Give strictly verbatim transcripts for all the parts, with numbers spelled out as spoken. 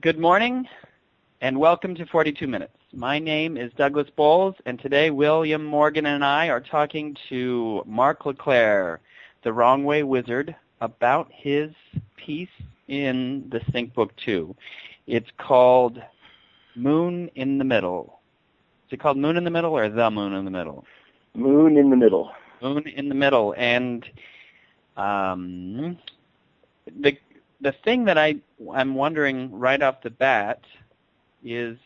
Good morning, and welcome to forty-two minutes. My name is Douglas Bowles, and today William Morgan and I are talking to Mark LeClaire, the Wrong Way Wizard, about his piece in the ThinkBook two. It's called Moon in the Middle. Is it called Moon in the Middle or The Moon in the Middle? Moon in the Middle. Moon in the Middle, and um, the The thing that I, I'm wondering right off the bat is,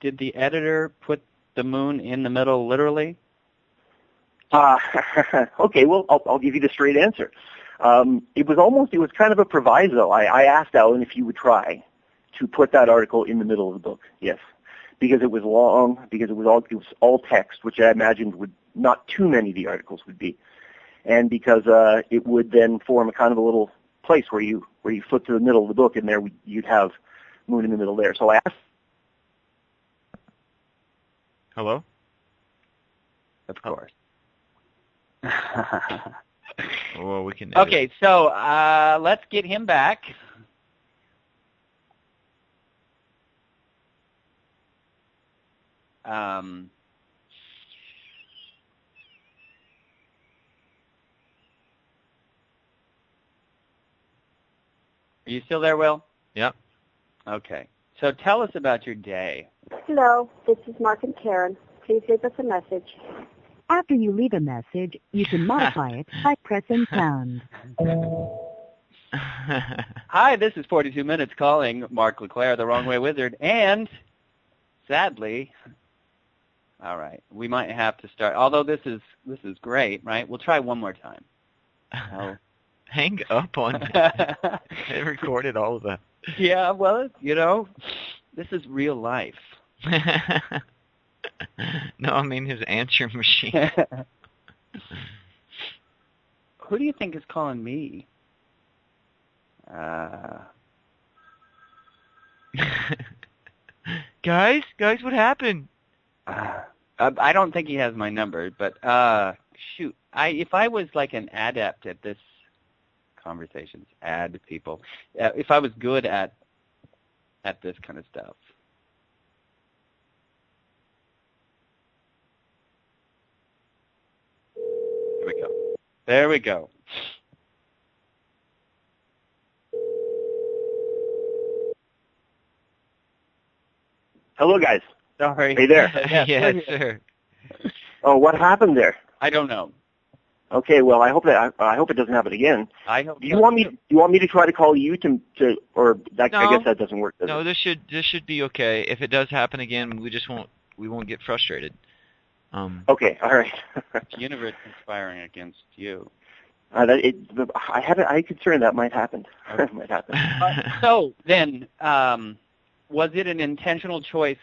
did the editor put the moon in the middle literally? Uh, okay, well, I'll, I'll give you the straight answer. Um, it was almost, it was kind of a proviso. I, I asked Alan if he would try to put that article in the middle of the book, yes, because it was long, because it was all, it was all text, which I imagined would not too many of the articles would be, and because uh, it would then form a kind of a little place where you where you flip to the middle of the book, and there we, you'd have Moon in the Middle there. So I asked... Hello? Of course. Well, we can... Okay, edit. so uh, let's get him back. Um... Are you still there, Will? Yep. Okay. So tell us about your day. Hello, this is Mark and Karen. Please leave us a message. After you leave a message, you can modify it by pressing pound. Hi, this is forty-two minutes calling Mark LeClaire, the Wrong Way Wizard, and sadly, all right, we might have to start. Although this is this is great, right? We'll try one more time. Oh. Hang up on that. They recorded all of that. Yeah, well, you know, this is real life. No, I mean his answer machine. Who do you think is calling me? Uh... guys, guys, what happened? Uh, I don't think he has my number, but uh, shoot, I if I was like an adept at this conversations, add people. Uh, if I was good at at this kind of stuff. Here we go. There we go. Hello, guys. Sorry. Hey there. yes, yes, sir. Oh, what happened there? I don't know. Okay, well, I hope that I, I hope it doesn't happen again. I hope. Do you want me? Do you want me to try to call you to to or that, no, I guess that doesn't work. Does no, it? this should this should be okay. If it does happen again, we just won't we won't get frustrated. Um, okay, all right. The universe conspiring against you. Uh, that it, the, I had a, I had concern that might happen. Okay. might happen. Uh, so then, um, was it an intentional choice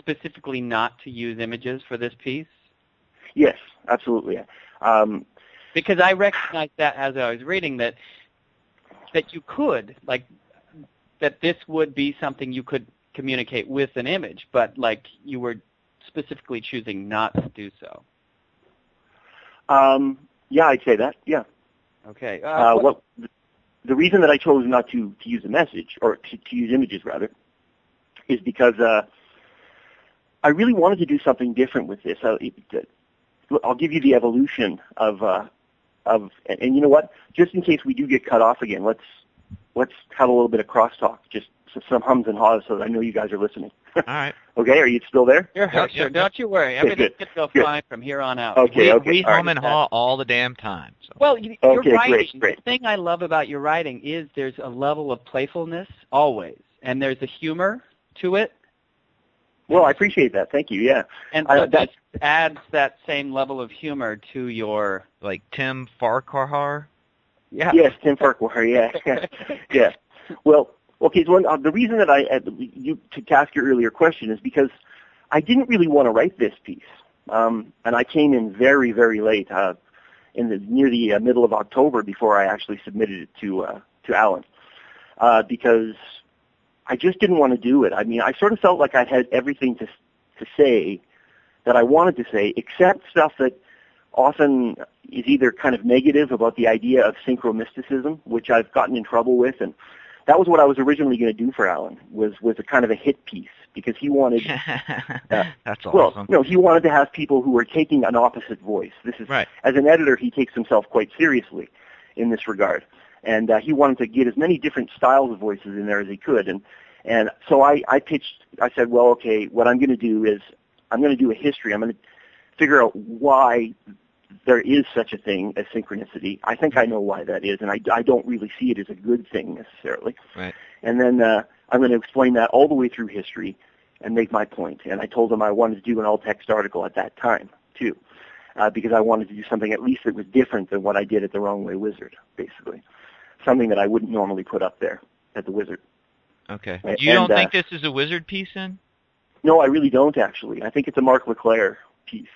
specifically not to use images for this piece? Yes, absolutely. Um, because I recognize that as I was reading that that you could, like, that this would be something you could communicate with an image, but, like, you were specifically choosing not to do so. Um, yeah, I'd say that, yeah. Okay. Uh, uh, what, well, the reason that I chose not to, to use a message, or to, to use images, rather, is because uh, I really wanted to do something different with this. I, it, it, I'll give you the evolution of, uh, of, and, and you know what? Just in case we do get cut off again, let's let's have a little bit of crosstalk, just some hums and haws, so that I know you guys are listening. All right. Okay. Are you still there? You're here, sure. Don't you worry. Everything's going to go good. Fine from here on out. Okay. We, okay. we hum right. and haw all the damn time. So. Well, you, your okay, writing. Great, great. The thing I love about your writing is there's a level of playfulness always, and there's a humor to it. Well, I appreciate that. Thank you. Yeah, and so I, that adds that same level of humor to your, like, Tim Farquhar. Yeah. Yes, Tim Farquhar. Yeah, yeah. Well, okay. So uh, the reason that I uh, you to ask your earlier question is because I didn't really want to write this piece, um, and I came in very, very late, uh, in the near the uh, middle of October before I actually submitted it to uh, to Alan, uh, because I just didn't want to do it. I mean, I sort of felt like I had everything to to say that I wanted to say, except stuff that often is either kind of negative about the idea of synchro mysticism, which I've gotten in trouble with, and that was what I was originally going to do for Alan, was, was a kind of a hit piece, because he wanted... uh, That's awesome. Well, no, he wanted to have people who were taking an opposite voice. This is right. As an editor, he takes himself quite seriously in this regard. And uh, he wanted to get as many different styles of voices in there as he could. And and so I, I pitched, I said, well, okay, what I'm going to do is I'm going to do a history. I'm going to figure out why there is such a thing as synchronicity. I think I know why that is, and I, I don't really see it as a good thing necessarily. Right. And then uh, I'm going to explain that all the way through history and make my point. And I told him I wanted to do an all-text article at that time, too, uh, because I wanted to do something at least that was different than what I did at the Wrong Way Wizard, basically, something that I wouldn't normally put up there at the Wizard. Okay. Do you and, don't think uh, this is a Wizard piece, then? No, I really don't, actually. I think it's a Mark LeClaire piece.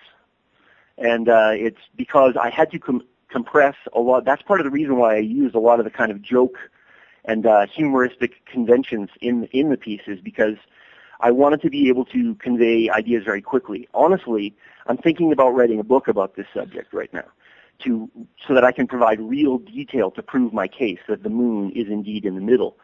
And uh, it's because I had to com- compress a lot. That's part of the reason why I used a lot of the kind of joke and uh, humoristic conventions in in the pieces, because I wanted to be able to convey ideas very quickly. Honestly, I'm thinking about writing a book about this subject right now, to so that I can provide real detail to prove my case that the moon is indeed in the middle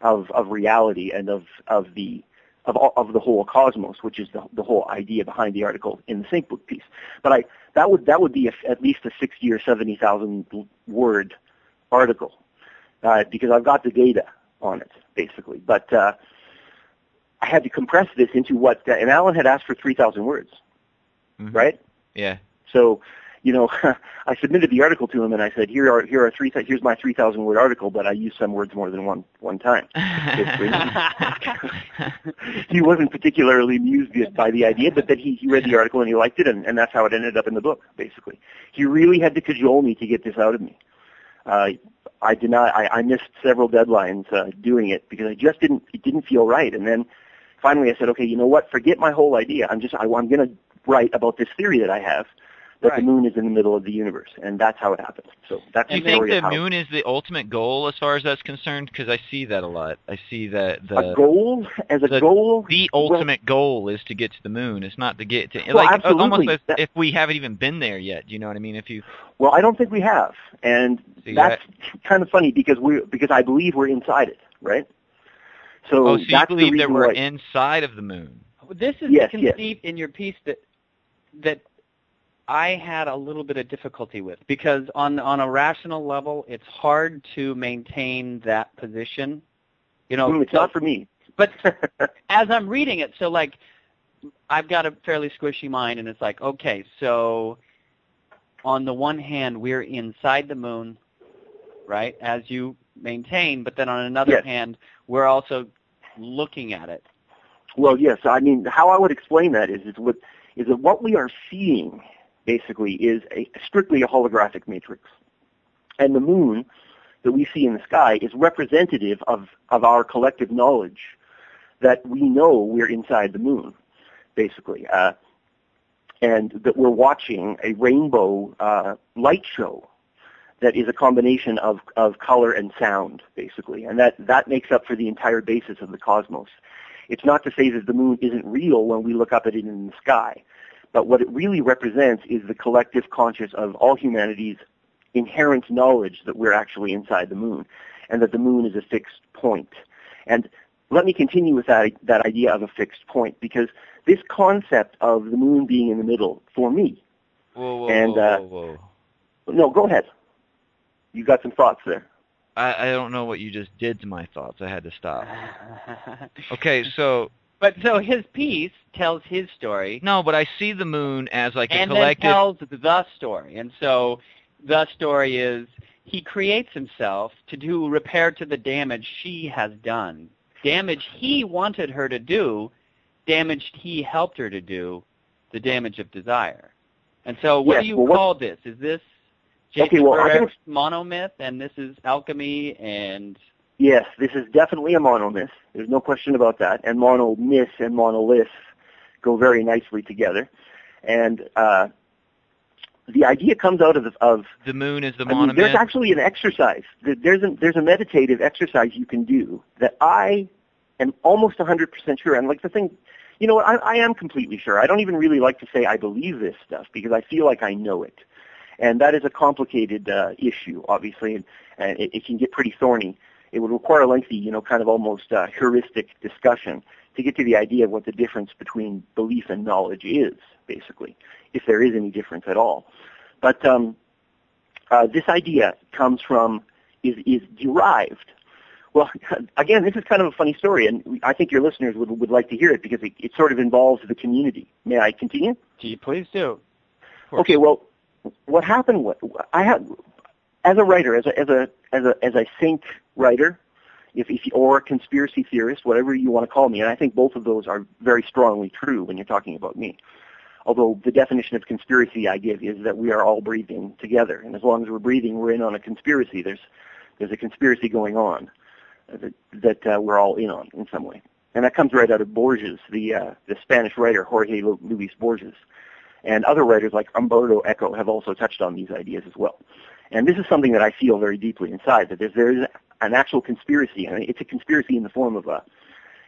of, of reality and of of the. Of, of the whole cosmos, which is the, the whole idea behind the article in the ThinkBook piece. But I that would that would be a, at least a sixty or seventy thousand word article uh, because I've got the data on it basically. But uh, I had to compress this into what uh, and Alan had asked for three thousand words, mm-hmm. right? Yeah. So you know, I submitted the article to him and I said, here are here are three th- here's my three thousand word article, but I used some words more than one one time. He wasn't particularly amused by the idea, but then he, he read the article and he liked it, and, and that's how it ended up in the book, basically. He really had to cajole me to get this out of me. Uh, I did not. I, I missed several deadlines uh, doing it because I just didn't. It didn't feel right. And then finally, I said, okay, you know what? Forget my whole idea. I'm just. I, I'm going to write about this theory that I have. That right. The moon is in the middle of the universe, and that's how it happened. So that's. Do you think the moon is the ultimate goal as far as that's concerned? Because I see that a lot. I see that the a goal as a the, goal. The ultimate well, goal is to get to the moon. It's not to get to well, like absolutely. Almost as that, if we haven't even been there yet. Do you know what I mean? If you. Well, I don't think we have, and so that's right. kind of funny because we because I believe we're inside it, right? So, oh, so you that's believe that we're right. inside of the moon. This is yes, the conceit yes. in your piece that that. I had a little bit of difficulty with, because on on a rational level, it's hard to maintain that position. You know, mm, it's so, not for me. But as I'm reading it, so like, I've got a fairly squishy mind, and it's like, okay, so on the one hand, we're inside the moon, right, as you maintain, but then on another yes. hand, we're also looking at it. Well, yes, I mean, how I would explain that is, is, what, is that what we are seeing basically is a, strictly a holographic matrix. And the moon that we see in the sky is representative of, of our collective knowledge that we know we're inside the moon, basically, uh, and that we're watching a rainbow uh, light show that is a combination of, of color and sound, basically, and that, that makes up for the entire basis of the cosmos. It's not to say that the moon isn't real when we look up at it in the sky. But what it really represents is the collective conscious of all humanity's inherent knowledge that we're actually inside the moon, and that the moon is a fixed point. And let me continue with that, that idea of a fixed point, because this concept of the moon being in the middle, for me... Whoa, whoa, and, whoa, uh, whoa, whoa. No, go ahead. You got some thoughts there. I, I don't know what you just did to my thoughts. I had to stop. Okay, so... But so his piece tells his story. No, but I see the moon as like a collective. And then tells the story. And so the story is he creates himself to do repair to the damage she has done. Damage he wanted her to do, damage he helped her to do, the damage of desire. And so what yes, do you well, call this? Is this Jason okay, well, Barrera's can... monomyth, and this is alchemy and... Yes, this is definitely a monomyth. There's no question about that. And monomyth and monolith go very nicely together. And uh, the idea comes out of... of the moon is the monomyth. I mean, there's actually an exercise. There's a, there's a meditative exercise you can do that I am almost one hundred percent sure. And like the thing, you know what, I, I am completely sure. I don't even really like to say I believe this stuff because I feel like I know it. And that is a complicated uh, issue, obviously, and, and it, it can get pretty thorny it would require a lengthy, you know, kind of almost uh, heuristic discussion to get to the idea of what the difference between belief and knowledge is, basically, if there is any difference at all. But um, uh, this idea comes from, is, is derived. Well, again, this is kind of a funny story, and I think your listeners would would like to hear it because it, it sort of involves the community. May I continue? Please do. Okay. Well, what happened? What I had as a writer, as a as a as a as a think writer, if if or conspiracy theorist, whatever you want to call me, and I think both of those are very strongly true when you're talking about me. Although the definition of conspiracy I give is that we are all breathing together, and as long as we're breathing, we're in on a conspiracy. There's there's a conspiracy going on that, that uh, we're all in on in some way. And that comes right out of Borges, the uh, the Spanish writer Jorge Luis Borges. And other writers like Umberto Eco have also touched on these ideas as well. And this is something that I feel very deeply inside, that there is an actual conspiracy, and it's a conspiracy in the form of a,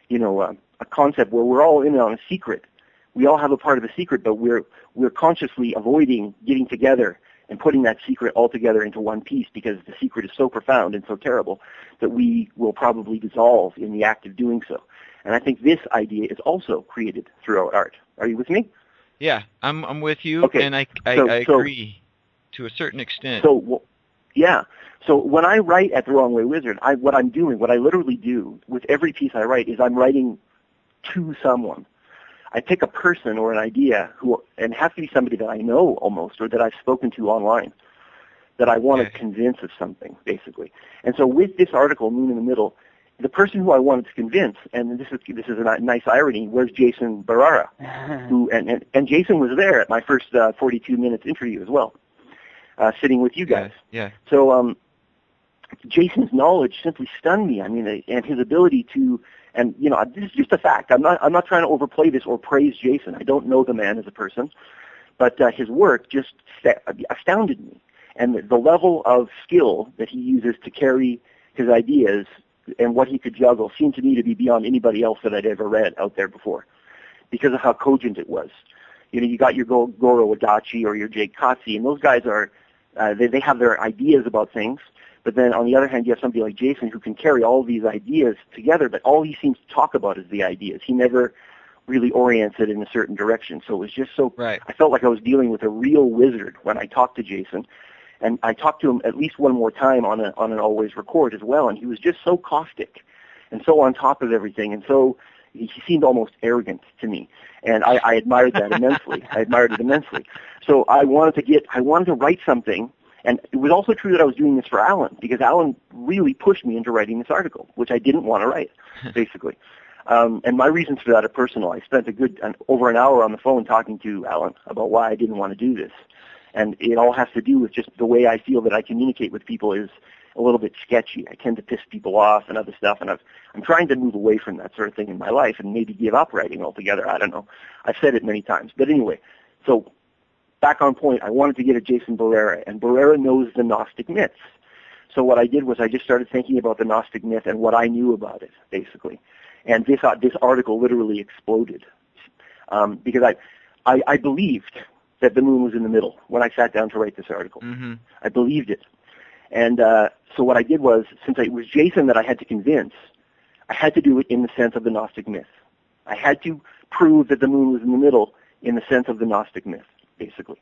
you know, a, a concept where we're all in on a secret. We all have a part of a secret, but we're we're consciously avoiding getting together and putting that secret all together into one piece, because the secret is so profound and so terrible that we will probably dissolve in the act of doing so. And I think this idea is also created throughout art. Are you with me? Yeah, I'm I'm with you, okay. and I I, so, I agree so, to a certain extent. So, well, yeah. So when I write at The Wrong Way Wizard, I, what I'm doing, what I literally do with every piece I write, is I'm writing to someone. I pick a person or an idea who, and it has to be somebody that I know almost, or that I've spoken to online, that I want to okay. convince of something, basically. And so with this article, Moon in the Middle, the person who I wanted to convince, and this is this is a nice irony, was Jason Barrera, who and, and, and Jason was there at my first uh, forty-two minutes interview as well, uh, sitting with you guys. Yeah. yeah. So um, Jason's knowledge simply stunned me. I mean, and his ability to. And, you know, this is just a fact. I'm not I'm not trying to overplay this or praise Jason. I don't know the man as a person. But uh, his work just astounded me. And the, the level of skill that he uses to carry his ideas and what he could juggle seemed to me to be beyond anybody else that I'd ever read out there before, because of how cogent it was. You know, you got your Goro Adachi or your Jake Kotsi, and those guys are, uh, they, they have their ideas about things. But then, on the other hand, you have somebody like Jason who can carry all these ideas together, but all he seems to talk about is the ideas. He never really orients it in a certain direction. So it was just so right. – I felt like I was dealing with a real wizard when I talked to Jason. And I talked to him at least one more time on a, on an Always Record as well, and he was just so caustic and so on top of everything, and so – he seemed almost arrogant to me, and I, I admired that immensely. I admired it immensely. So I wanted to get – I wanted to write something. And it was also true that I was doing this for Alan, because Alan really pushed me into writing this article, which I didn't want to write, basically. um, and my reasons for that are personal. I spent a good an, over an hour on the phone talking to Alan about why I didn't want to do this. And it all has to do with just the way I feel that I communicate with people is a little bit sketchy. I tend to piss people off and other stuff, and I've, I'm trying to move away from that sort of thing in my life and maybe give up writing altogether. I don't know. I've said it many times. But anyway, so... back on point, I wanted to get at Jason Barrera, and Barrera knows the Gnostic myths. So what I did was I just started thinking about the Gnostic myth and what I knew about it, basically. And this uh, this article literally exploded, um, because I, I I believed that the moon was in the middle when I sat down to write this article. Mm-hmm. I believed it. And uh, so what I did was, since it was Jason that I had to convince, I had to do it in the sense of the Gnostic myth. I had to prove that the moon was in the middle in the sense of the Gnostic myth, basically.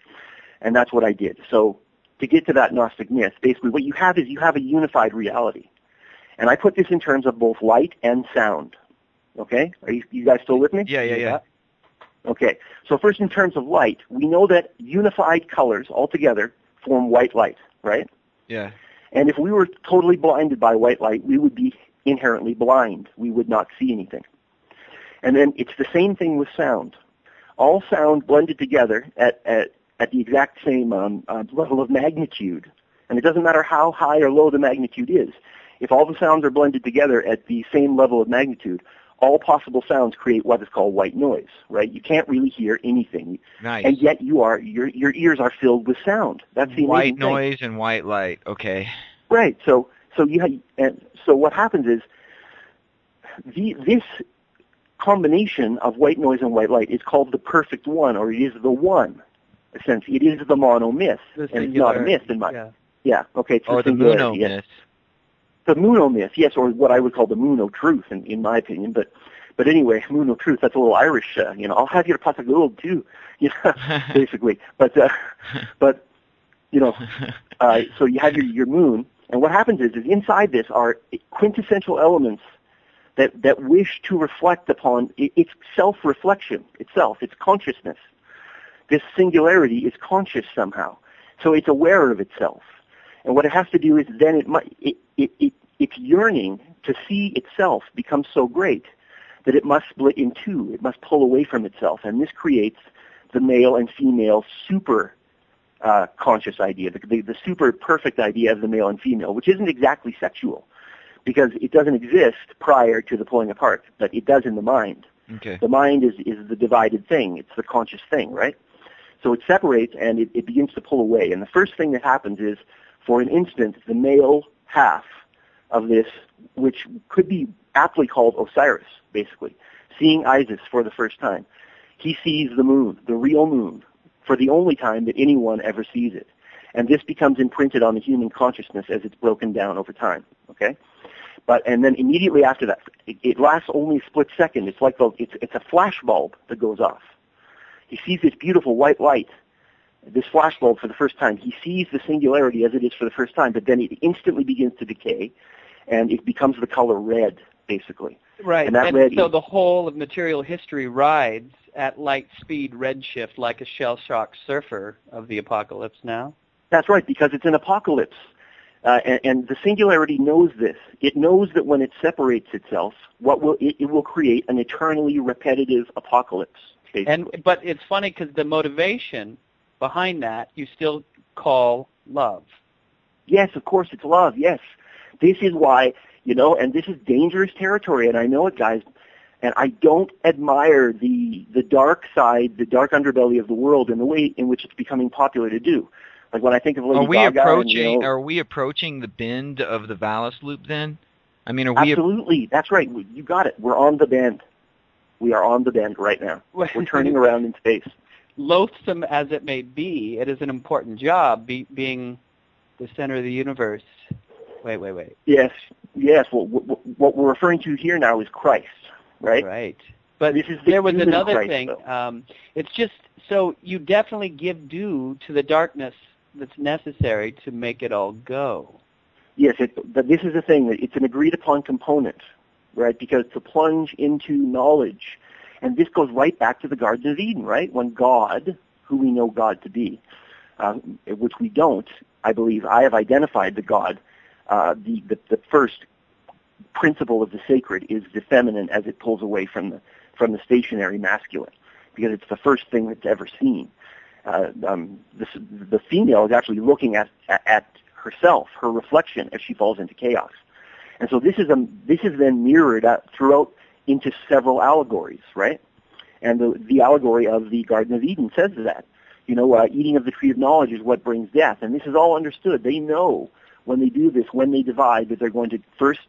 And that's what I did. So to get to that Gnostic myth, basically what you have is you have a unified reality. And I put this in terms of both light and sound. Okay? Are you, you guys still with me? Yeah, yeah, yeah. Okay. So first, in terms of light, we know that unified colors altogether form white light, right? Yeah. And if we were totally blinded by white light, we would be inherently blind. We would not see anything. And then it's the same thing with sound. All sound blended together at, at, at the exact same um, uh, level of magnitude. And it doesn't matter how high or low the magnitude is. If all the sounds are blended together at the same level of magnitude, all possible sounds create what is called white noise, right? You can't really hear anything. Nice. And yet you are your your ears are filled with sound. That's the white noise and white light. Okay. Right. So so you have, and so what happens is the this combination of white noise and white light is called the perfect one, or it is the one. Essentially, it is the monomyth, and it's not a myth in my yeah. yeah. Okay. It's or the monomyth. Yes. the Muno myth, yes, or what I would call the Muno truth, in, in my opinion. But but anyway, Muno truth, that's a little Irish, uh, you know, I'll have you to pass a little too, you know, basically. But, uh, but you know, uh, so you have your, your moon, and what happens is, is inside this are quintessential elements that, that wish to reflect upon its self-reflection itself, its consciousness. This singularity is conscious somehow, so it's aware of itself. And what it has to do is then it might, it, it, it, its yearning to see itself becomes so great that it must split in two. It must pull away from itself. And this creates the male and female super uh, conscious idea, the, the, the super perfect idea of the male and female, which isn't exactly sexual because it doesn't exist prior to the pulling apart, but it does in the mind. Okay. The mind is, is the divided thing. It's the conscious thing, right? So it separates and it, it begins to pull away. And the first thing that happens is, for an instant, the male half of this, which could be aptly called Osiris, basically, seeing Isis for the first time. He sees the moon, the real moon, for the only time that anyone ever sees it. And this becomes imprinted on the human consciousness as it's broken down over time. Okay? But, and then immediately after that, it, it lasts only a split second. It's like the, it's, it's a flash bulb that goes off. He sees this beautiful white light, this flashbulb for the first time. He sees the singularity as it is for the first time, but then it instantly begins to decay, and it becomes the color red, basically. Right, and, that and red so is, the whole of material history rides at light speed redshift like a shell-shocked surfer of the apocalypse now. That's right, because it's an apocalypse, uh, and, and the singularity knows this. It knows that when it separates itself, what will it, it will create an eternally repetitive apocalypse. Basically. And but it's funny because the motivation behind that, you still call love. Yes, of course, it's love, yes. This is why, you know, and this is dangerous territory, and I know it, guys, and I don't admire the the dark side, the dark underbelly of the world and the way in which it's becoming popular to do. Like when I think of Lady Gaga. Are we approaching, and, you know, are we approaching the bend of the Vallis loop then? I mean, are we... Absolutely, ab- that's right. You got it. We're on the bend. We are on the bend right now. We're turning around in space. Loathsome as it may be, it is an important job, be, being the center of the universe. Wait, wait, wait. Yes, yes. Well, w- w- what we're referring to here now is Christ, right? Right. But this is the there was another Christ, thing. Um, it's just, so you definitely give due to the darkness that's necessary to make it all go. Yes, it, but this is the thing. It's an agreed-upon component, right? Because to plunge into knowledge. And this goes right back to the Garden of Eden, right? When God, who we know God to be, uh, which we don't, I believe, I have identified the God, uh, the, the, the first principle of the sacred is the feminine as it pulls away from the from the stationary masculine, because it's the first thing that's ever seen. Uh, um, this, the female is actually looking at, at at herself, her reflection, as she falls into chaos. And so this is a, this is then mirrored out throughout into several allegories, right? And the, the allegory of the Garden of Eden says that, you know, uh, eating of the tree of knowledge is what brings death. And this is all understood. They know when they do this, when they divide, that they're going to first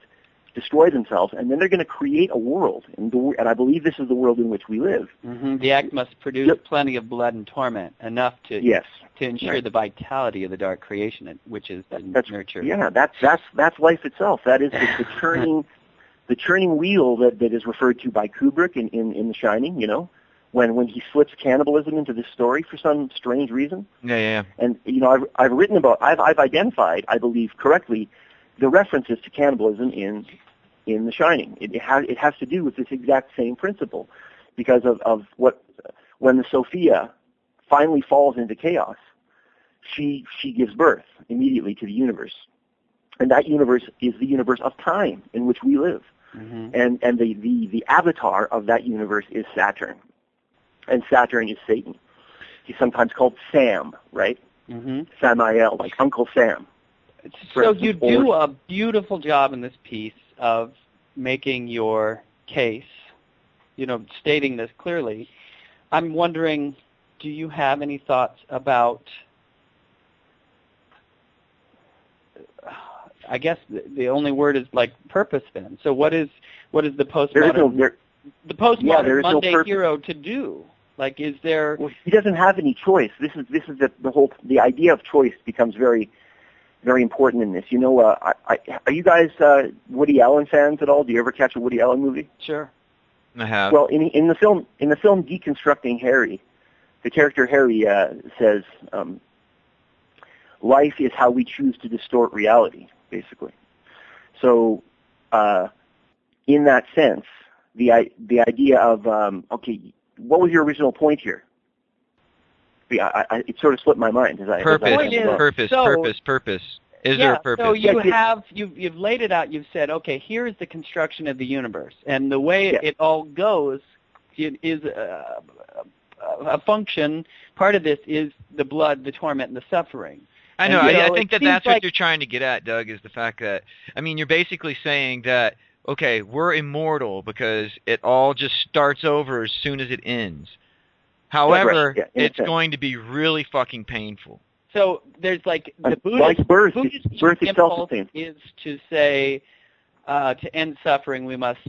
destroy themselves, and then they're going to create a world. And, the, and I believe this is the world in which we live. Mm-hmm. The act must produce yep. plenty of blood and torment, enough to yes. to ensure right. the vitality of the dark creation, which is that, that's, nurture. Yeah, that's, that's, that's life itself. That is the, the turning... The churning wheel that, that is referred to by Kubrick in, in, in The Shining, you know, when, when he slips cannibalism into this story for some strange reason. Yeah, yeah. And, you know, I've, I've written about, I've, I've identified, I believe correctly, the references to cannibalism in in The Shining. It, it, ha- it has to do with this exact same principle because of, of what, when the Sophia finally falls into chaos, she she gives birth immediately to the universe. And that universe is the universe of time in which we live. Mm-hmm. And and the, the, the avatar of that universe is Saturn. And Saturn is Satan. He's sometimes called Sam, right? Mm-hmm. Samael, like Uncle Sam. So instance, you do or, a beautiful job in this piece of making your case, you know, stating this clearly. I'm wondering, do you have any thoughts about, I guess the, the only word is like purpose then. So what is what is the postmodern no, there, the postmodern yeah, Monday no hero to do? Like, is there? Well, he doesn't have any choice. This is this is the, the whole the idea of choice becomes very very important in this. You know, uh, I, I, are you guys uh, Woody Allen fans at all? Do you ever catch a Woody Allen movie? Sure, I have. Well, in, in the film, in the film Deconstructing Harry, the character Harry uh, says, um, "Life is how we choose to distort reality," basically. So, uh, in that sense, the the idea of um, okay, what was your original point here? I, I, it sort of slipped my mind. As I, purpose, as I is, purpose, so, purpose, purpose. Is yeah, there a purpose? So you yeah, have, you've, you've laid it out. You've said, okay, here's the construction of the universe. And the way yeah. it all goes it is a, a, a function. Part of this is the blood, the torment, and the suffering. I know. And, I, know I think that that's like what you're trying to get at, Doug, is the fact that, I mean, you're basically saying that, okay, we're immortal because it all just starts over as soon as it ends. However, yeah, right. yeah, it's sense. going to be really fucking painful. So there's like the Buddhist, like birth, Buddhist birth impulse is to say, uh, to end suffering, we must,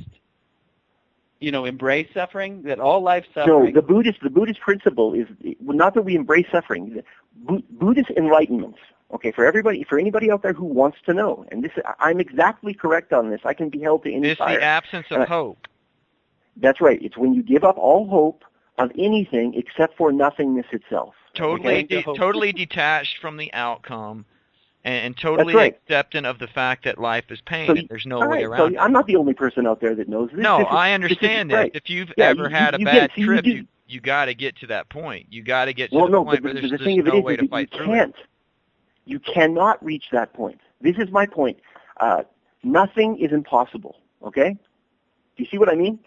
you know, embrace suffering. That all life suffering. No, the Buddhist, the Buddhist principle is not that we embrace suffering. Buddhist enlightenment. Okay, for everybody, for anybody out there who wants to know, and this, I'm exactly correct on this. I can be held to any fire. It's the absence of uh, hope. That's right. It's when you give up all hope of anything except for nothingness itself. Totally okay? de- totally detached from the outcome and, and totally right. accepting of the fact that life is pain so, and there's no way right. around so it. I'm not the only person out there that knows this. No, this is, I understand that. Right. If you've yeah, ever you, had a you, bad you trip, you, you, you got to get to that point. You got to get to well, the no, point where the, there's the thing no way to fight you through can't. it. You cannot reach that point. This is my point. Uh, nothing is impossible, okay? Do you see what I mean?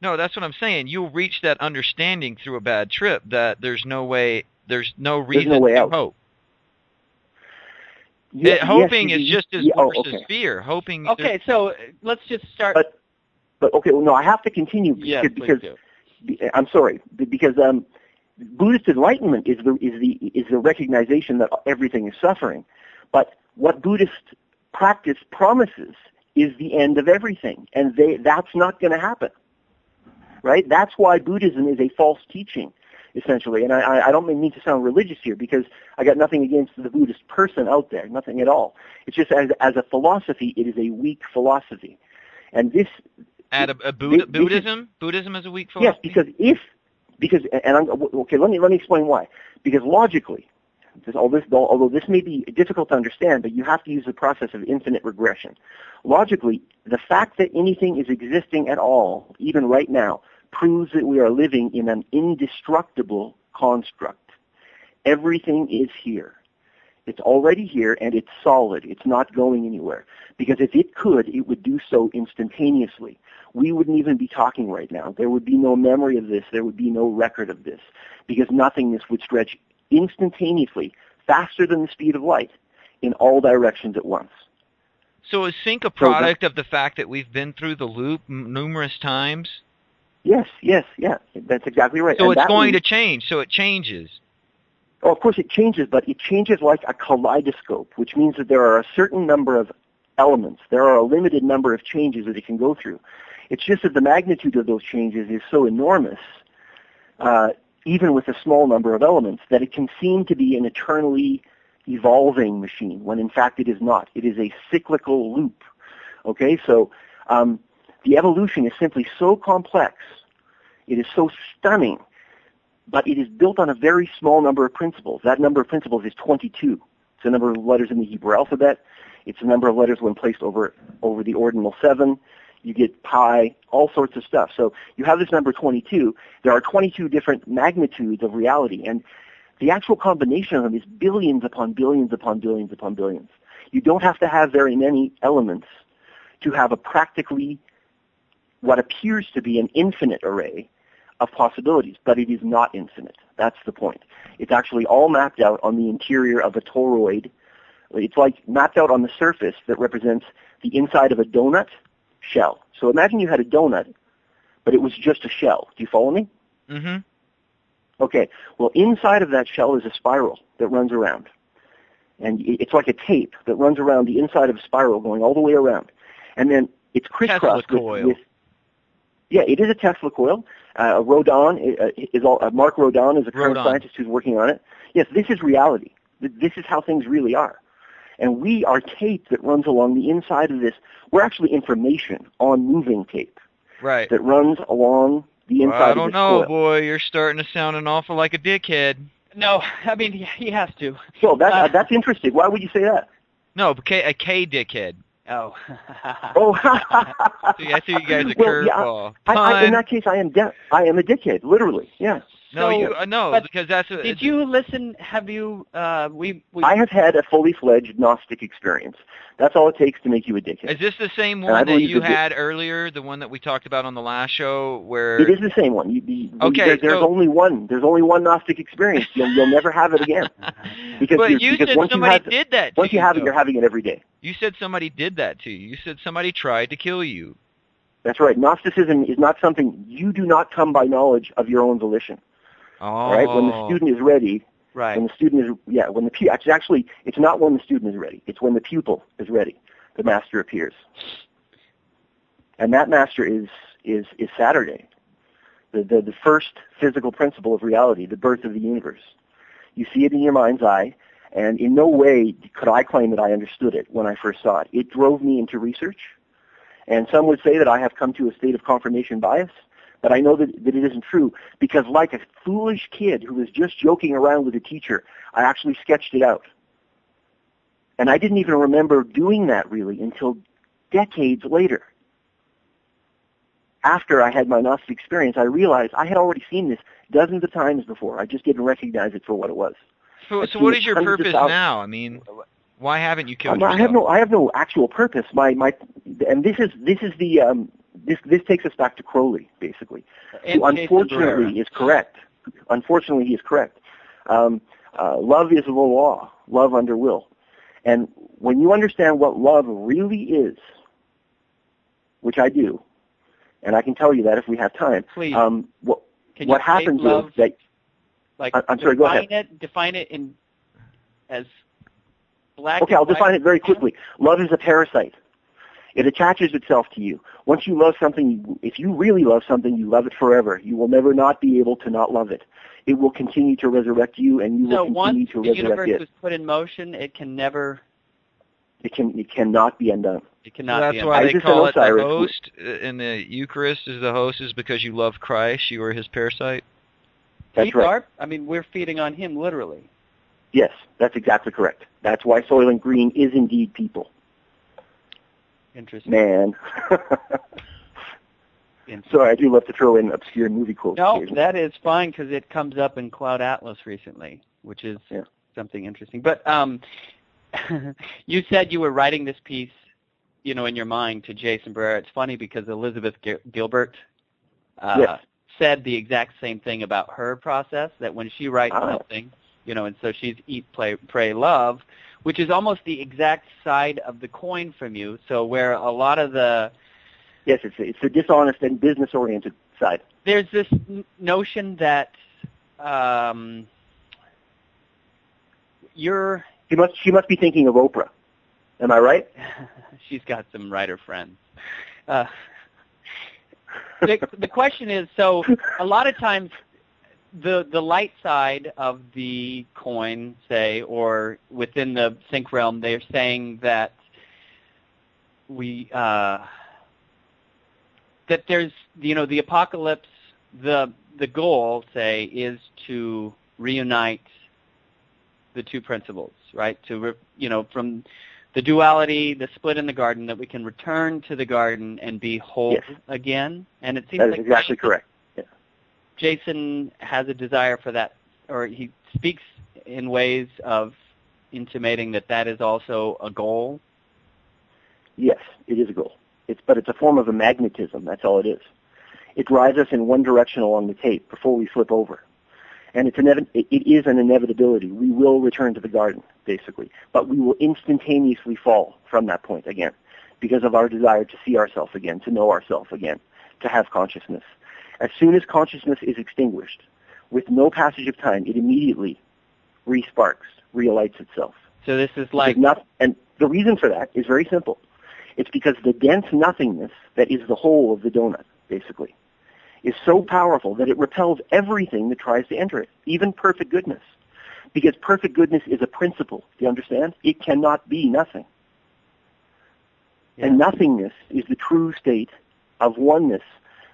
No, that's what I'm saying. You'll reach that understanding through a bad trip that there's no way, there's no reason there's no way to out. hope. Yeah, it, hoping yes, is you, just as yeah, worse oh, okay. as fear. Hoping. Okay, so let's just start. But, but okay, well, no, I have to continue because, yes, because do. I'm sorry because um, Buddhist enlightenment is the is the is the recognition that everything is suffering, but what Buddhist practice promises is the end of everything, and they that's not going to happen. Right? That's why Buddhism is a false teaching, essentially. And I, I don't mean to sound religious here because I got nothing against the Buddhist person out there, nothing at all. It's just as as a philosophy, it is a weak philosophy. And this at a, a Buddha, this, Buddhism, this is, Buddhism is a weak philosophy. Yes, because if because and I'm okay. Let me let me explain why. Because logically, this, all this, although this may be difficult to understand, but you have to use the process of infinite regression. Logically, the fact that anything is existing at all, even right now, proves that we are living in an indestructible construct. Everything is here. It's already here, and it's solid. It's not going anywhere. Because if it could, it would do so instantaneously. We wouldn't even be talking right now. There would be no memory of this. There would be no record of this. Because nothingness would stretch instantaneously, faster than the speed of light, in all directions at once. So is sync a product so of the fact that we've been through the loop m- numerous times? Yes, yes, yeah. That's exactly right. So and it's going means, to change, so it changes. Oh, of course it changes, but it changes like a kaleidoscope, which means that there are a certain number of elements. There are a limited number of changes that it can go through. It's just that the magnitude of those changes is so enormous, uh, even with a small number of elements, that it can seem to be an eternally evolving machine, when in fact it is not. It is a cyclical loop. Okay, so um, the evolution is simply so complex, it is so stunning, but it is built on a very small number of principles. That number of principles is twenty-two. It's the number of letters in the Hebrew alphabet. It's the number of letters when placed over over the ordinal seven. You get pi, all sorts of stuff. So you have this number twenty-two. There are twenty-two different magnitudes of reality, and the actual combination of them is billions upon billions upon billions upon billions. You don't have to have very many elements to have a practically what appears to be an infinite array of possibilities, but it is not infinite. That's the point. It's actually all mapped out on the interior of a toroid. It's like mapped out on the surface that represents the inside of a donut shell. So imagine you had a donut, but it was just a shell. Do you follow me? Mm-hmm. Okay. Well, inside of that shell is a spiral that runs around. And it's like a tape that runs around the inside of a spiral going all the way around. And then it's crisscrossed with, with Yeah, it is a Tesla coil. Uh, Rodin is all, uh, Mark Rodin is a current Rodin. scientist who's working on it. Yes, this is reality. This is how things really are. And we are tape that runs along the inside of this. We're actually information on moving tape. Right. That runs along the inside well, of this I don't know, coil. Boy. You're starting to sound an awful like a dickhead. No, I mean, he has to. So that, uh, that's interesting. Why would you say that? No, K, a K dickhead. Oh. oh. See, I see you guys a well, curveball. Yeah, I, I, in that case, I am de- I am a dickhead, literally. Yeah. No, so, you, uh, no, because that's. A, did you listen? Have you? Uh, we, we. I have had a fully fledged Gnostic experience. That's all it takes to make you a dickhead. Is this the same one that you had earlier? The one that we talked about on the last show, where it is the same one. You, you, okay, there, there's so, only one. There's only one Gnostic experience. You'll, you'll never have it again. Because but you because said once somebody you have, did that. To once you, you have it, you're having it every day. You said somebody did that to you. You said somebody tried to kill you. That's right. Gnosticism is not something you do not come by knowledge of your own volition. Oh. All right. When the student is ready. Right. When the student is yeah. When the pu- it's actually it's not when the student is ready. It's when the pupil is ready. The master appears, and that master is is is Saturday, the the, the first physical principle of reality, the birth of the universe. You see it in your mind's eye, and in no way could I claim that I understood it when I first saw it. It drove me into research. And some would say that I have come to a state of confirmation bias, but I know that, that it isn't true because like a foolish kid who was just joking around with a teacher, I actually sketched it out. And I didn't even remember doing that really until decades later. After I had my Gnostic experience, I realized I had already seen this dozens of times before. I just didn't recognize it for what it was. So, so what is your purpose now? I mean... Why haven't you killed um, yourself? I have no, I have no actual purpose. My, my, and this is this is the um, this this takes us back to Crowley, basically. And who unfortunately is correct. Unfortunately, he is correct. Um, uh, love is the law. Love under will, and when you understand what love really is, which I do, and I can tell you that if we have time. Please. Um, what can what happens love, is that? Like, I, I'm sorry. Go ahead. It, define it in as. Black okay, I'll define black. it very quickly. Love is a parasite. It attaches itself to you. Once you love something, if you really love something, you love it forever. You will never not be able to not love it. It will continue to resurrect you, and you so will continue to resurrect it. So once the universe was put in motion, it can never... It can. It cannot be undone. It cannot well, that's be why undone. they Isis call it the host, and the Eucharist is the host, is because you love Christ. You are his parasite. That's we right. Are, I mean, we're feeding on him, literally. Yes, that's exactly correct. That's why Soylent Green is indeed people. Interesting. Man. Interesting. Sorry, I do love to throw in obscure movie quotes. No, that is fine because it comes up in Cloud Atlas recently, which is yeah. something interesting. But um, you said you were writing this piece, you know, in your mind to Jason Barrera. It's funny because Elizabeth Gil- Gilbert uh, yes. said the exact same thing about her process, that when she writes ah. something... You know, and so she's eat, play, pray, love, which is almost the exact side of the coin from you. So where a lot of the yes, it's it's the dishonest and business-oriented side. There's this n- notion that um, you're she must she must be thinking of Oprah. Am I right? She's got some writer friends. Uh, the, the question is, so a lot of times. The the light side of the coin, say, or within the sync realm, they're saying that we uh, that there's you know the apocalypse. The the goal, say, is to reunite the two principles, right? To re, you know from the duality, the split in the garden, that we can return to the garden and be whole yes. again. And it seems that is like exactly correct. Jason has a desire for that, or he speaks in ways of intimating that that is also a goal? Yes, it is a goal. It's, but it's a form of a magnetism. That's all it is. It drives us in one direction along the tape before we flip over. And it's inevi- it is an inevitability. We will return to the garden, basically. But we will instantaneously fall from that point again because of our desire to see ourselves again, to know ourselves again, to have consciousness. As soon as consciousness is extinguished, with no passage of time, it immediately re-sparks, relights itself. So this is like... Not, and the reason for that is very simple. It's because the dense nothingness that is the whole of the donut, basically, is so powerful that it repels everything that tries to enter it, even perfect goodness. Because perfect goodness is a principle. Do you understand? It cannot be nothing. Yeah. And nothingness is the true state of oneness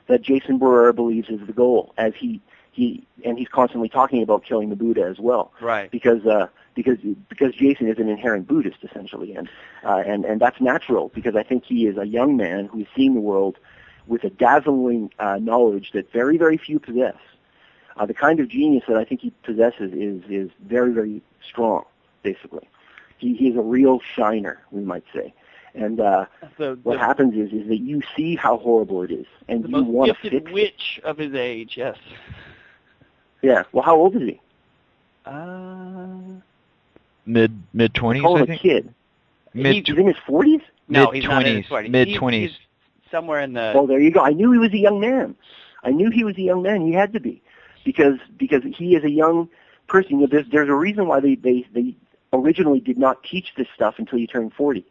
that Jason Barrera believes is the goal, as he, he and he's constantly talking about killing the Buddha as well. Right. Because uh, because because Jason is an inherent Buddhist essentially, and uh, and and that's natural, because I think he is a young man who's seeing the world with a dazzling uh, knowledge that very very few possess. Uh, the kind of genius that I think he possesses is is very, very strong, basically. He, he's a real shiner, we might say. And uh, so what the, happens is is that you see how horrible it is, and you want to fix it. The most gifted witch of his age, yes. Yeah. Well, how old is he? Uh, mid mid twenties. He's a kid. Mid he's in his forties. No, he's not in his forties. Mid twenties. Somewhere in the. Well, there you go. I knew he was a young man. I knew he was a young man. He had to be. Because because he is a young person. You know, there's, there's a reason why they, they, they originally did not teach this stuff until you turn forty.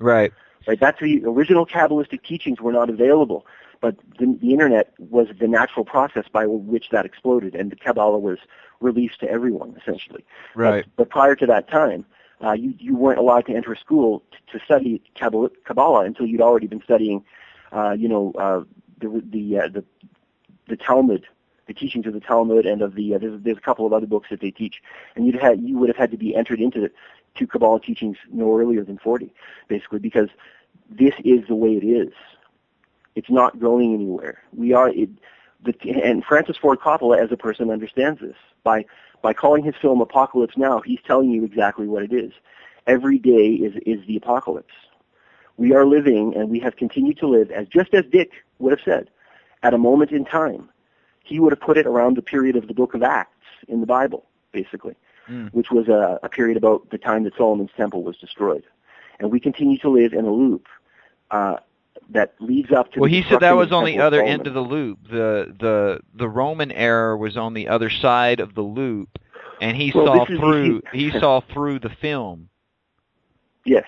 Right. Right. That's the original Kabbalistic teachings were not available, but the, the Internet was the natural process by which that exploded, and the Kabbalah was released to everyone, essentially. Right. But, but prior to that time, uh, you, you weren't allowed to enter a school t- to study Kabbalah, Kabbalah until you'd already been studying, uh, you know, uh, the the, uh, the the Talmud. The teachings of the Talmud and of the uh, there's, there's a couple of other books that they teach, and you'd had you would have had to be entered into the, to Kabbalah teachings no earlier than forty, basically, because this is the way it is. It's not going anywhere. We are it, the, and Francis Ford Coppola, as a person, understands this by by calling his film Apocalypse Now. He's telling you exactly what it is. Every day is is the apocalypse. We are living, and we have continued to live as just as Dick would have said, at a moment in time. He would have put it around the period of the book of Acts in the Bible, basically, mm. which was a, a period about the time that Solomon's temple was destroyed. And we continue to live in a loop uh, that leads up to... Well, the he said that was on the other end of the loop. The, the the Roman era was on the other side of the loop, and he well, saw through he saw through the film. Yes.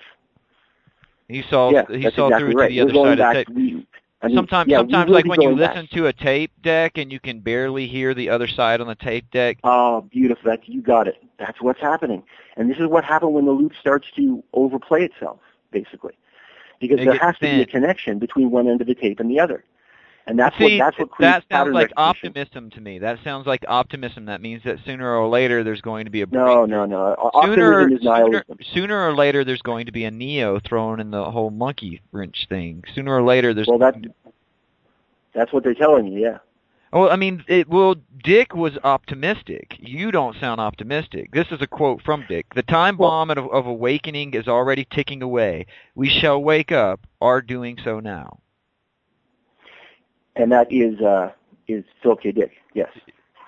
He saw yeah, he saw exactly through right. to the other side of the tape. I mean, sometimes, yeah, sometimes like when you listen back. to a tape deck and you can barely hear the other side on the tape deck. Oh, beautiful. That's, you got it. That's what's happening. And this is what happened when the loop starts to overplay itself, basically. Because it there has thin. to be a connection between one end of the tape and the other. And that's See, what that's what creates that sounds like optimism to me. That sounds like optimism. That means that sooner or later there's going to be a breakthrough. No, no, no. Sooner, optimism is nihilism. Sooner, sooner or later there's going to be a Neo thrown in the whole monkey wrench thing. Sooner or later there's... Well, that, to... that's what they're telling you, yeah. Well, I mean, it, well, Dick was optimistic. You don't sound optimistic. This is a quote from Dick. The time bomb well, of, of awakening is already ticking away. We shall wake up, are doing so now. And that is uh, is Philip K. Dick. Yes,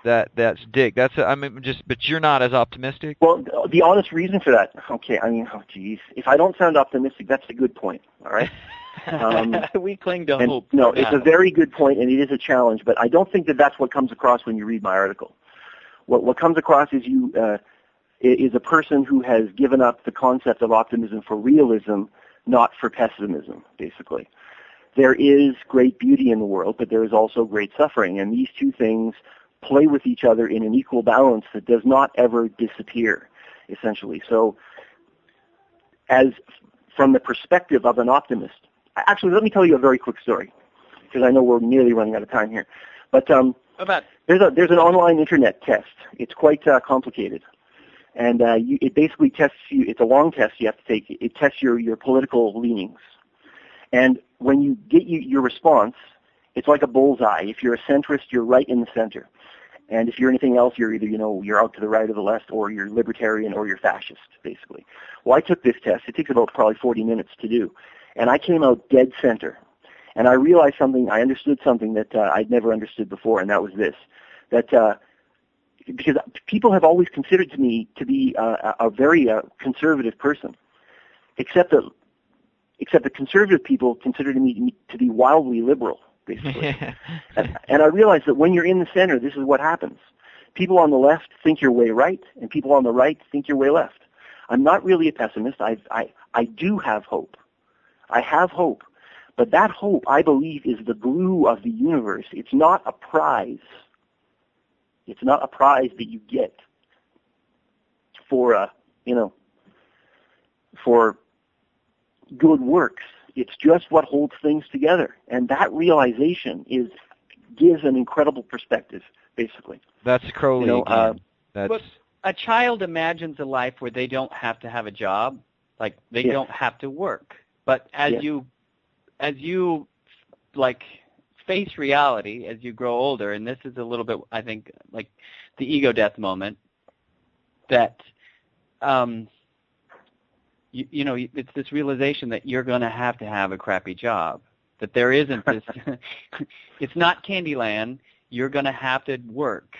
that that's Dick. That's a, I mean, just but you're not as optimistic. Well, the honest reason for that. Okay, I mean, oh geez, if I don't sound optimistic, that's a good point. All right, um, we cling to hope. No, it's a very good point, and it is a challenge. But I don't think that that's what comes across when you read my article. What what comes across is you uh, is a person who has given up the concept of optimism for realism, not for pessimism, basically. There is great beauty in the world, but there is also great suffering, and these two things play with each other in an equal balance that does not ever disappear, essentially. So, as from the perspective of an optimist, actually, let me tell you a very quick story, because I know we're nearly running out of time here. But um, there's a there's an online internet test. It's quite uh, complicated, and uh, you, it basically tests you. It's a long test you have to take. It tests your your political leanings. And when you get you, your response, it's like a bullseye. If you're a centrist, you're right in the center. And if you're anything else, you're either, you know, you're out to the right or the left, or you're libertarian or you're fascist, basically. Well, I took this test. It takes about probably forty minutes to do. And I came out dead center. And I realized something, I understood something that uh, I'd never understood before, and that was this. That uh, because people have always considered me to be uh, a very uh, conservative person, except that except the conservative people considered me to be wildly liberal, basically. and, and I realized that when you're in the center, this is what happens. People on the left think your way right, and people on the right think your way left. I'm not really a pessimist. I, I, I do have hope. I have hope. But that hope, I believe, is the glue of the universe. It's not a prize. It's not a prize that you get. for, uh, you know, for good works. It's just what holds things together. And that realization is gives an incredible perspective, basically. That's Crowley. You know, uh, That's... But a child imagines a life where they don't have to have a job. Like, they yeah. don't have to work. But as yeah. you, as you, like... face reality as you grow older, and this is a little bit, I think, like the ego death moment, that, um, you, you know, it's this realization that you're going to have to have a crappy job, that there isn't this, it's not Candyland, you're going to have to work,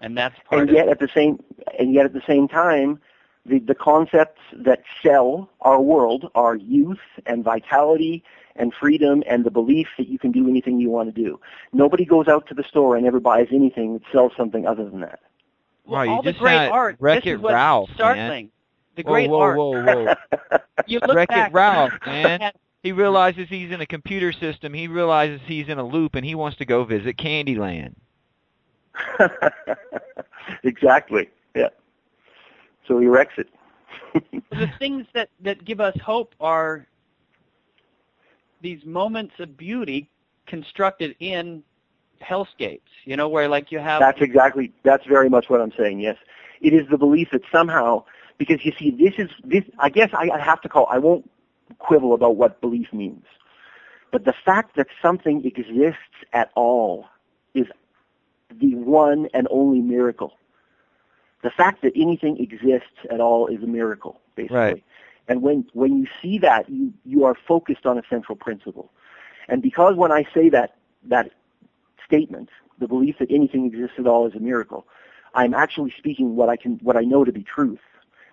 and that's part and of yet it. At the same, and yet at the same time, the, the concepts that sell our world are youth and vitality and freedom and the belief that you can do anything you want to do. Nobody goes out to the store and ever buys anything that sells something other than that. Wow, well, you all just the great art, Wreck-It Ralph, startling. Man. The great whoa, whoa, art. Whoa, whoa, whoa. Wreck-It Ralph, man. He realizes he's in a computer system. He realizes he's in a loop, and he wants to go visit Candyland. Exactly, yeah. So he wrecks it. The things that, that give us hope are these moments of beauty constructed in hellscapes, you know, where like you have... That's exactly, that's very much what I'm saying, yes. It is the belief that somehow, because you see, this is, this. I guess I, I have to call, I won't quibble about what belief means, but the fact that something exists at all is the one and only miracle. The fact that anything exists at all is a miracle, basically. Right. And when, when you see that, you, you are focused on a central principle. And because when I say that, that statement, the belief that anything exists at all is a miracle, I'm actually speaking what I can, what I know to be truth,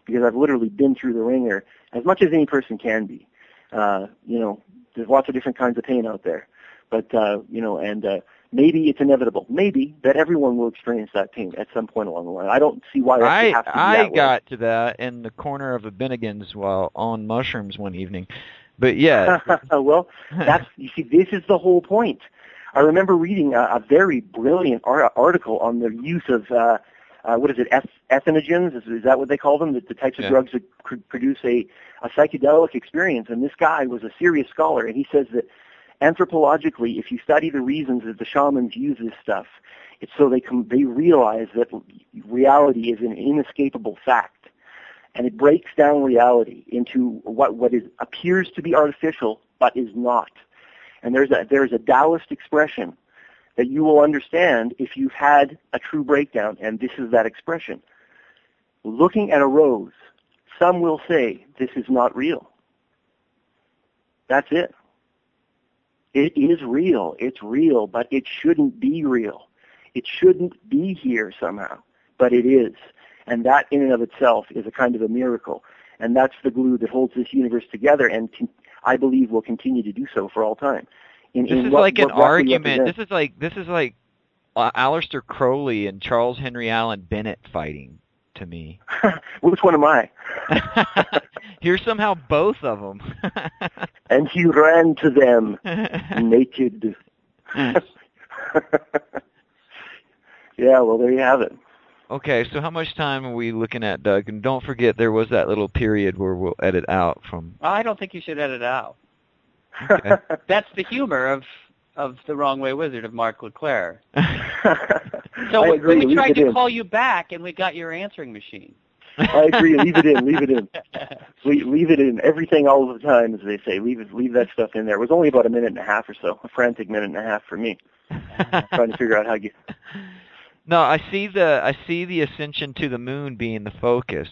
because I've literally been through the ringer as much as any person can be. Uh, you know, there's lots of different kinds of pain out there, but uh, you know, and uh, maybe it's inevitable, maybe that everyone will experience that pain at some point along the line. I don't see why that would have to be I that got way. To that in the corner of a Bennigan's while on mushrooms one evening, but yeah. Well, that's you see, this is the whole point. I remember reading a, a very brilliant ar- article on the use of uh, uh, what is it, eth- ethanogens? Is, is that what they call them? The, the types of yeah. drugs that could produce a, a psychedelic experience. And this guy was a serious scholar, and he says that. Anthropologically, if you study the reasons that the shamans use this stuff, it's so they com- they realize that reality is an inescapable fact, and it breaks down reality into what what is appears to be artificial but is not. And there's a there's a Taoist expression that you will understand if you've had a true breakdown, and this is that expression. Looking at a rose, some will say this is not real. That's it. It is real. It's real, but it shouldn't be real. It shouldn't be here somehow, but it is. And that in and of itself is a kind of a miracle. And that's the glue that holds this universe together and can, I believe will continue to do so for all time. In, this in is what, like what, an what argument. This is like this is like uh, Aleister Crowley and Charles Henry Allen Bennett fighting to me. Which one am I? You're somehow both of them. And he ran to them naked. Yeah, well, there you have it. Okay, so how much time are we looking at, Doug? And don't forget, there was that little period where we'll edit out from... I don't think you should edit out. Okay. That's the humor of, of The Wrong Way Wizard of Mark LeClaire. So we, agree, we tried to in. call you back, and we got your answering machine. I agree. Leave it in. Leave it in. Leave, leave it in. Everything all the time, as they say. Leave it, leave that stuff in there. It was only about a minute and a half or so, a frantic minute and a half for me, trying to figure out how you... No, I see the I see the ascension to the moon being the focus.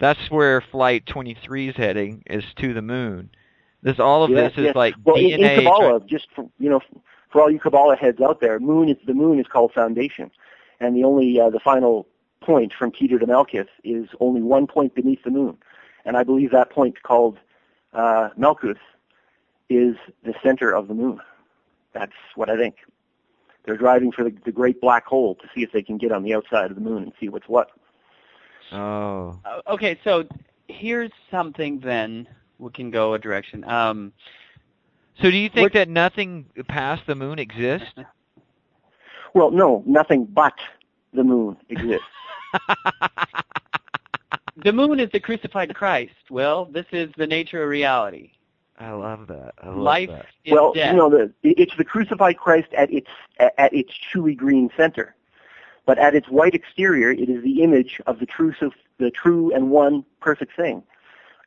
That's where Flight twenty-three is heading, is to the moon. This all of yes, this is yes. like well, D N A. In, in Kabbalah, tra- just for, you know, for all you Kabbalah heads out there, moon is the moon is called foundation, and the only uh, the final. point from Keter to Malchus is only one point beneath the moon. And I believe that point called uh, Malchus is the center of the moon. That's what I think. They're driving for the, the great black hole to see if they can get on the outside of the moon and see what's what. Oh. Okay, so here's something then. We can go a direction. Um, so do you think that nothing past the moon exists? Well, no, nothing but the moon exists. The moon is the crucified Christ. Well, this is the nature of reality. I love that. I love Life that. Is well, death. You know, the, it's the crucified Christ at its at its chewy green center, but at its white exterior, it is the image of the true the true and one perfect thing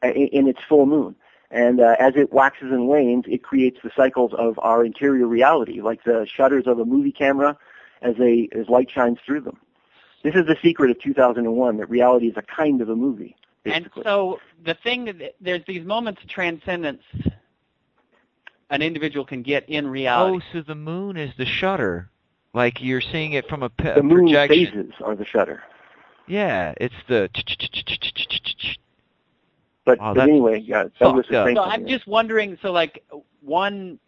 in, in its full moon. And uh, as it waxes and wanes, it creates the cycles of our interior reality, like the shutters of a movie camera as they as light shines through them. This is the secret of two thousand one, that reality is a kind of a movie. Basically. And so the thing that there's these moments of transcendence an individual can get in reality. Oh, so the moon is the shutter, like you're seeing it from a pe- the moon projection. Phases are the shutter. Yeah, it's the. But, oh, but anyway, yeah, Douglas is saying. So I'm just wondering. So, like, one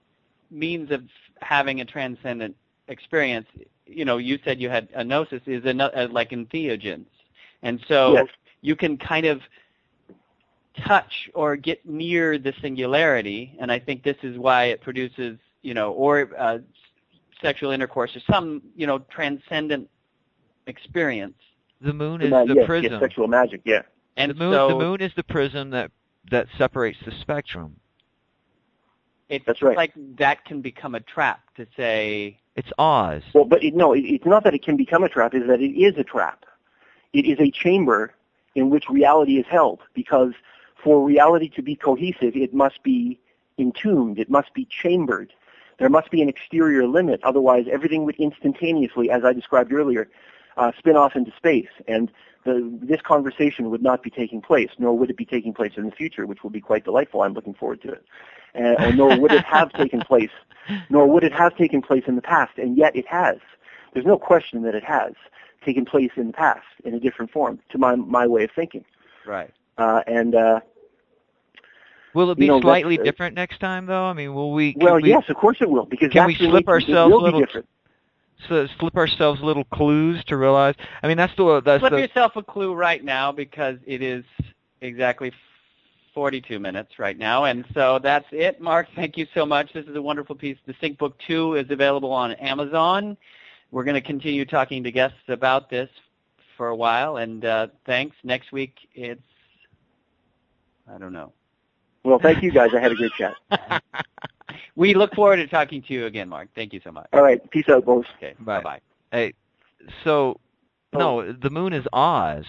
means of having a transcendent experience, you know, you said you had a gnosis, is a, uh, like in theogens, and so yes. You can kind of touch or get near the singularity, and I think this is why it produces, you know, or uh, sexual intercourse or some, you know, transcendent experience. The moon is uh, the yes, prism. Yes, sexual magic, yeah. And the moon, so, the moon is the prism that, that separates the spectrum. It's That's right. like that can become a trap to say... It's Oz. Well, but it, no, it, it's not that it can become a trap, it's that it is a trap. It is a chamber in which reality is held, because for reality to be cohesive, it must be entombed, it must be chambered. There must be an exterior limit, otherwise everything would instantaneously, as I described earlier, uh, spin off into space, and the, this conversation would not be taking place, nor would it be taking place in the future, which will be quite delightful. I'm looking forward to it. Uh, nor would it have taken place, nor would it have taken place in the past, and yet it has. There's no question that it has taken place in the past in a different form, to my my way of thinking. Right. Uh, and uh, will it be you know, slightly uh, different next time, though? I mean, will we? Well, we, yes, of course it will. Because can we slip ourselves a little? Different. So slip ourselves little clues to realize. I mean, that's the that's slip the, yourself a clue right now, because it is exactly forty-two minutes right now, and so that's it. Mark, thank you so much. This is a wonderful piece. The ThinkBook two is available on Amazon. We're going to continue talking to guests about this for a while, and uh, thanks. Next week, it's I don't know. Well, thank you guys. I had a great chat. We look forward to talking to you again, Mark. Thank you so much. All right. Peace out, boys. Okay. Bye-bye. Hey, so, no, the moon is Oz.